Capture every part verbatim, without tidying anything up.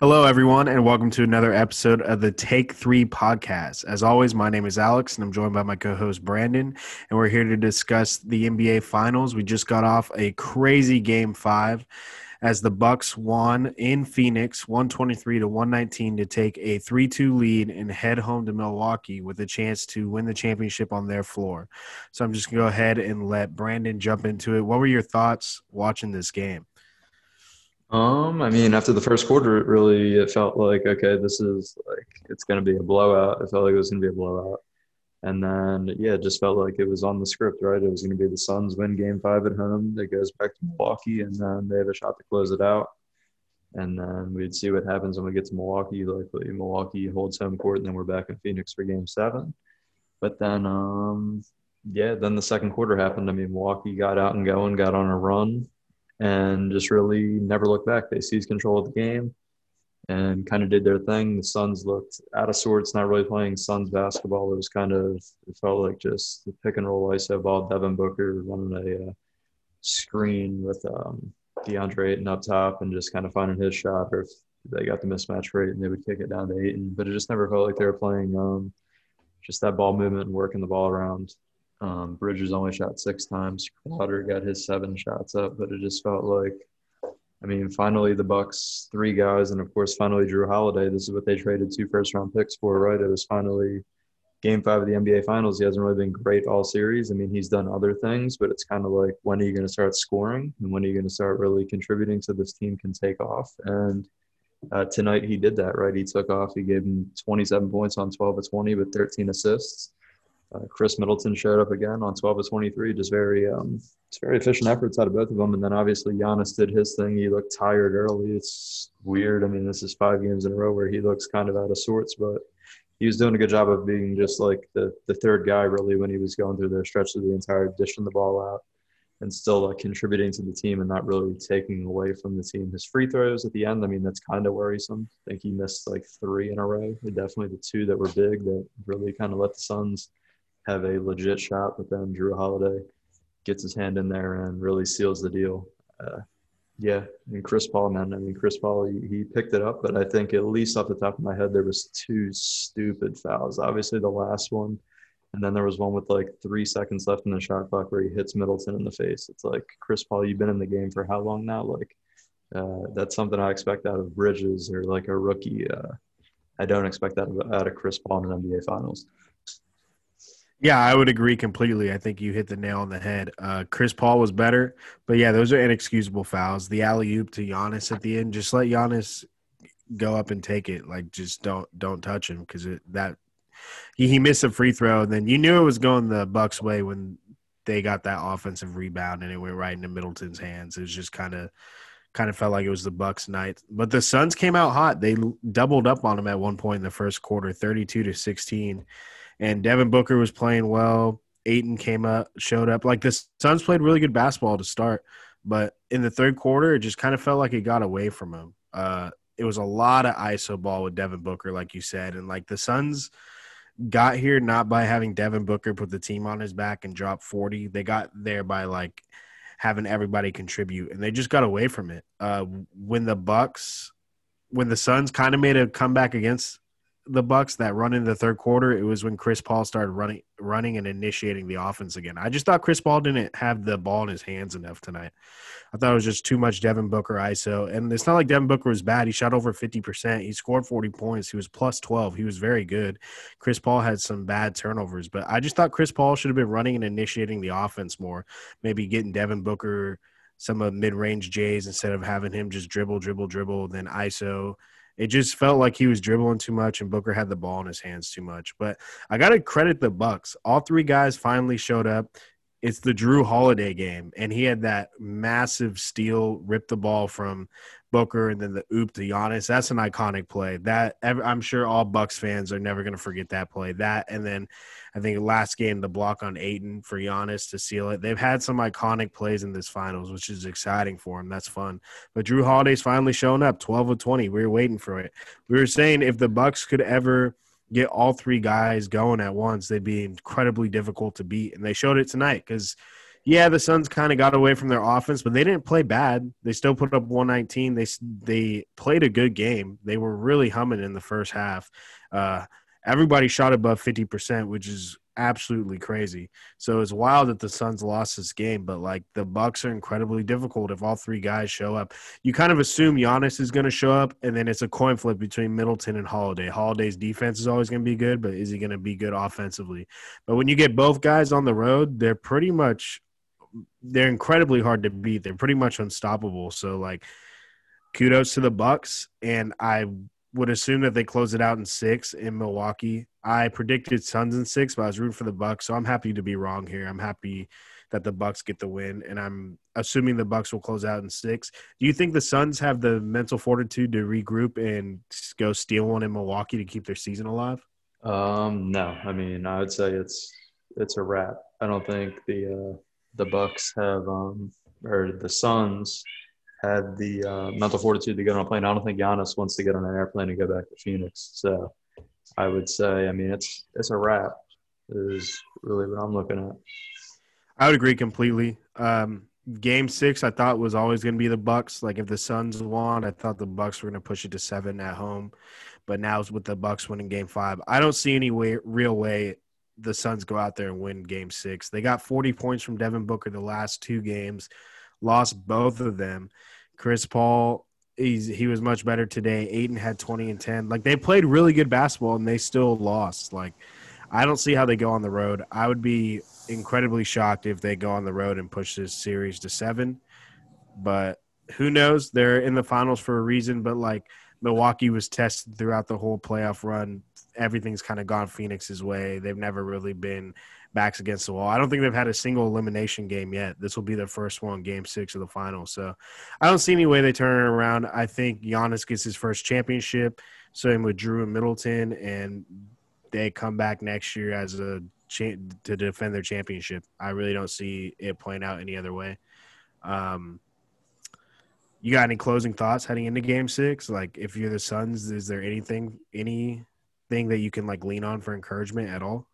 Hello, everyone, and welcome to another episode of the Take Three Podcast. As always, my name is Alex, and I'm joined by my co-host, Brandon, and we're here to discuss the N B A Finals. We just got off a crazy Game five as the Bucks won in Phoenix, one twenty-three to one nineteen, to take a three two lead and head home to Milwaukee with a chance to win the championship on their floor. So I'm just going to go ahead and let Brandon jump into it. What were your thoughts watching this game? Um, I mean, after the first quarter, it really it felt like, okay, this is like, it's going to be a blowout. It felt like it was going to be a blowout. And then, yeah, it just felt like it was on the script, right? It was going to be the Suns win game five at home. That goes back to Milwaukee, and then they have a shot to close it out. And then we'd see what happens when we get to Milwaukee. Likely Milwaukee holds home court, and then we're back in Phoenix for game seven. But then, um, yeah, then the second quarter happened. I mean, Milwaukee got out and going, got on a run, and just really never looked back. They seized control of the game and kind of did their thing. The Suns looked out of sorts, not really playing Suns basketball. It was kind of, it felt like just the pick and roll I S O ball. Devin Booker running a uh, screen with um, DeAndre Ayton up top and just kind of finding his shot, or if they got the mismatch rate and they would kick it down to Ayton. But it just never felt like they were playing um, just that ball movement and working the ball around. Um, Bridges only shot six times. Crowder got his seven shots up, but it just felt like, I mean, finally the Bucks, three guys, and of course finally Jrue Holiday. This is what they traded two first-round picks for, right? It was finally Game Five of the N B A Finals. He hasn't really been great all series. I mean, he's done other things, but it's kind of like, when are you going to start scoring, and when are you going to start really contributing so this team can take off? And uh, tonight he did that, right? He took off. He gave him twenty-seven points on twelve of twenty with thirteen assists. Uh, Chris Middleton showed up again on twelve of twenty-three. Just very, um, it's very efficient efforts out of both of them. And then obviously Giannis did his thing. He looked tired early. It's weird. I mean, this is five games in a row where he looks kind of out of sorts, but he was doing a good job of being just like the the third guy really when he was going through the stretch of the entire, dishing the ball out and still uh, contributing to the team and not really taking away from the team. His free throws at the end, I mean, that's kind of worrisome. I think he missed like three in a row. Definitely the two that were big that really kind of let the Suns have a legit shot, but then Jrue Holiday gets his hand in there and really seals the deal. Uh, yeah, and Chris Paul, man. I mean, Chris Paul, he, he picked it up, but I think at least off the top of my head, there was two stupid fouls. Obviously the last one, and then there was one with like three seconds left in the shot clock where he hits Middleton in the face. It's like, Chris Paul, you've been in the game for how long now? Like, uh, that's something I expect out of Bridges or like a rookie. Uh, I don't expect that out of Chris Paul in an N B A Finals. Yeah, I would agree completely. I think you hit the nail on the head. Uh, Chris Paul was better, but yeah, those are inexcusable fouls. The alley-oop to Giannis at the end, just let Giannis go up and take it. Like, just don't don't touch him, because that he, he missed a free throw, and then you knew it was going the Bucks' way when they got that offensive rebound and it went right into Middleton's hands. It was just kind of kind of felt like it was the Bucks' night. But the Suns came out hot. They doubled up on them at one point in the first quarter, thirty-two to sixteen. And Devin Booker was playing well. Ayton came up, showed up. Like, the Suns played really good basketball to start. But in the third quarter, it just kind of felt like it got away from him. Uh, it was a lot of I S O ball with Devin Booker, like you said. And, like, the Suns got here not by having Devin Booker put the team on his back and drop forty. They got there by, like, having everybody contribute. And they just got away from it. Uh, when the Bucks – when the Suns kind of made a comeback against – the Bucks that run in the third quarter, it was when Chris Paul started running running and initiating the offense again. I just thought Chris Paul didn't have the ball in his hands enough tonight. I thought it was just too much Devin Booker I S O. And it's not like Devin Booker was bad. He shot over fifty percent. He scored forty points. He was plus twelve. He was very good. Chris Paul had some bad turnovers, but I just thought Chris Paul should have been running and initiating the offense more, maybe getting Devin Booker some of mid-range J's instead of having him just dribble, dribble, dribble, then I S O. It just felt like he was dribbling too much and Booker had the ball in his hands too much. But I got to credit the Bucks. All three guys finally showed up. It's the Jrue Holiday game, and he had that massive steal, ripped the ball from Booker, and then the oop to Giannis. That's an iconic play. That I'm sure all Bucks fans are never going to forget that play. That, and then I think last game, the block on Ayton for Giannis to seal it. They've had some iconic plays in this finals, which is exciting for him. That's fun. But Jrue Holiday's finally showing up, twelve of twenty. We were waiting for it. We were saying if the Bucks could ever – get all three guys going at once, they'd be incredibly difficult to beat. And they showed it tonight, because yeah, the Suns kind of got away from their offense, but they didn't play bad. They still put up one nineteen. They they played a good game. They were really humming in the first half. Uh, everybody shot above fifty percent, which is absolutely crazy. So it's wild that the Suns lost this game, but like the Bucks are incredibly difficult if all three guys show up. You kind of assume Giannis is going to show up, and then it's a coin flip between Middleton and Holiday. Holiday's defense is always going to be good, but is he going to be good offensively? But when you get both guys on the road, they're pretty much they're incredibly hard to beat. They're pretty much unstoppable. So like kudos to the Bucks, and I would assume that they close it out in six in Milwaukee. I predicted Suns in six, but I was rooting for the Bucks, so I'm happy to be wrong here. I'm happy that the Bucks get the win, and I'm assuming the Bucks will close out in six. Do you think the Suns have the mental fortitude to regroup and go steal one in Milwaukee to keep their season alive? Um, no. I mean, I would say it's it's a wrap. I don't think the uh, the Bucks have um, or the Suns have the uh, mental fortitude to get on a plane. I don't think Giannis wants to get on an airplane and go back to Phoenix, so – I would say, I mean, it's it's a wrap is really what I'm looking at. I would agree completely. Um, game six, I thought, was always going to be the Bucks. Like, if the Suns won, I thought the Bucks were going to push it to seven at home. But now it's with the Bucks winning game five. I don't see any way, real way the Suns go out there and win game six. They got forty points from Devin Booker the last two games, lost both of them. Chris Paul – He's, he was much better today. Ayton had twenty and ten. Like, they played really good basketball, and they still lost. Like, I don't see how they go on the road. I would be incredibly shocked if they go on the road and push this series to seven. But who knows? They're in the finals for a reason. But, like, Milwaukee was tested throughout the whole playoff run. Everything's kind of gone Phoenix's way. They've never really been backs against the wall. I don't think they've had a single elimination game yet. This will be their first one, game six of the finals. So I don't see any way they turn it around. I think Giannis gets his first championship, same with Jrue and Middleton, and they come back next year as a cha- to defend their championship. I really don't see it playing out any other way. Um, you got any closing thoughts heading into game six? Like, if you're the Suns, is there anything, anything that you can like lean on for encouragement at all?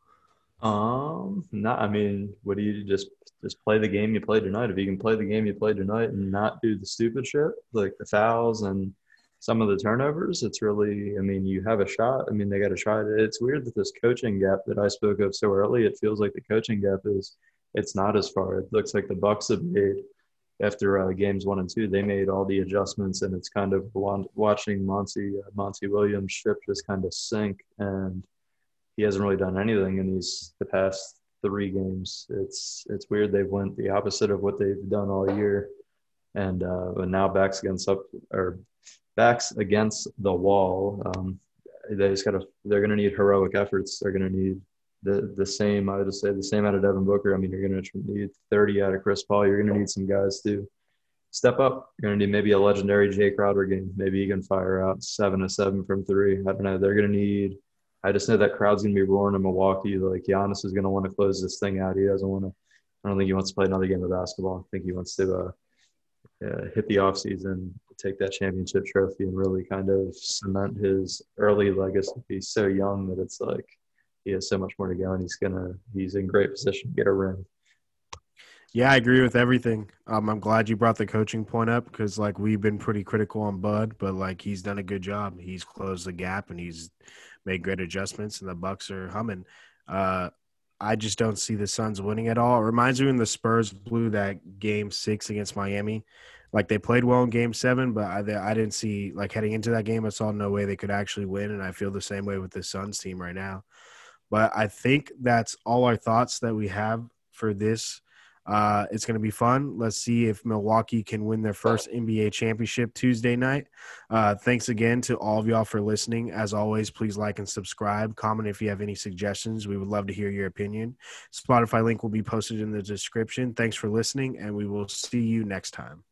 Um, not, I mean, what do you just, just play the game you play tonight? If you can play the game you play tonight and not do the stupid shit, like the fouls and some of the turnovers, it's really, I mean, you have a shot. I mean, they got to try it. It's weird that this coaching gap that I spoke of so early, it feels like the coaching gap is, it's not as far. It looks like the Bucks have made after uh, games one and two, they made all the adjustments, and it's kind of watching Monty, uh, Monty Williams ship just kind of sink, and he hasn't really done anything in these the past three games. It's it's weird. They've went the opposite of what they've done all year, and uh, and now backs against up or backs against the wall. Um, they just gotta. They're gonna need heroic efforts. They're gonna need the the same. I would just say the same out of Devin Booker. I mean, you're gonna need thirty out of Chris Paul. You're gonna need some guys to step up. You're gonna need maybe a legendary Jae Crowder game. Maybe he can fire out seven of seven from three. I don't know. They're gonna need. I just know that crowd's going to be roaring in Milwaukee. Like, Giannis is going to want to close this thing out. He doesn't want to – I don't think he wants to play another game of basketball. I think he wants to uh, uh, hit the offseason, take that championship trophy, and really kind of cement his early legacy. He's so young that it's like he has so much more to go, and he's going to – he's in great position to get a ring. Yeah, I agree with everything. Um, I'm glad you brought the coaching point up because, like, we've been pretty critical on Bud, but, like, he's done a good job. He's closed the gap, and he's made great adjustments, and the Bucks are humming. Uh, I just don't see the Suns winning at all. It reminds me when the Spurs blew that game six against Miami. Like, they played well in game seven, but I, they, I didn't see – like, heading into that game, I saw no way they could actually win, and I feel the same way with the Suns team right now. But I think that's all our thoughts that we have for this. Uh, it's going to be fun. Let's see if Milwaukee can win their first N B A championship Tuesday night. Uh, thanks again to all of y'all for listening. As always, please like and subscribe. Comment if you have any suggestions. We would love to hear your opinion. Spotify link will be posted in the description. Thanks for listening, and we will see you next time.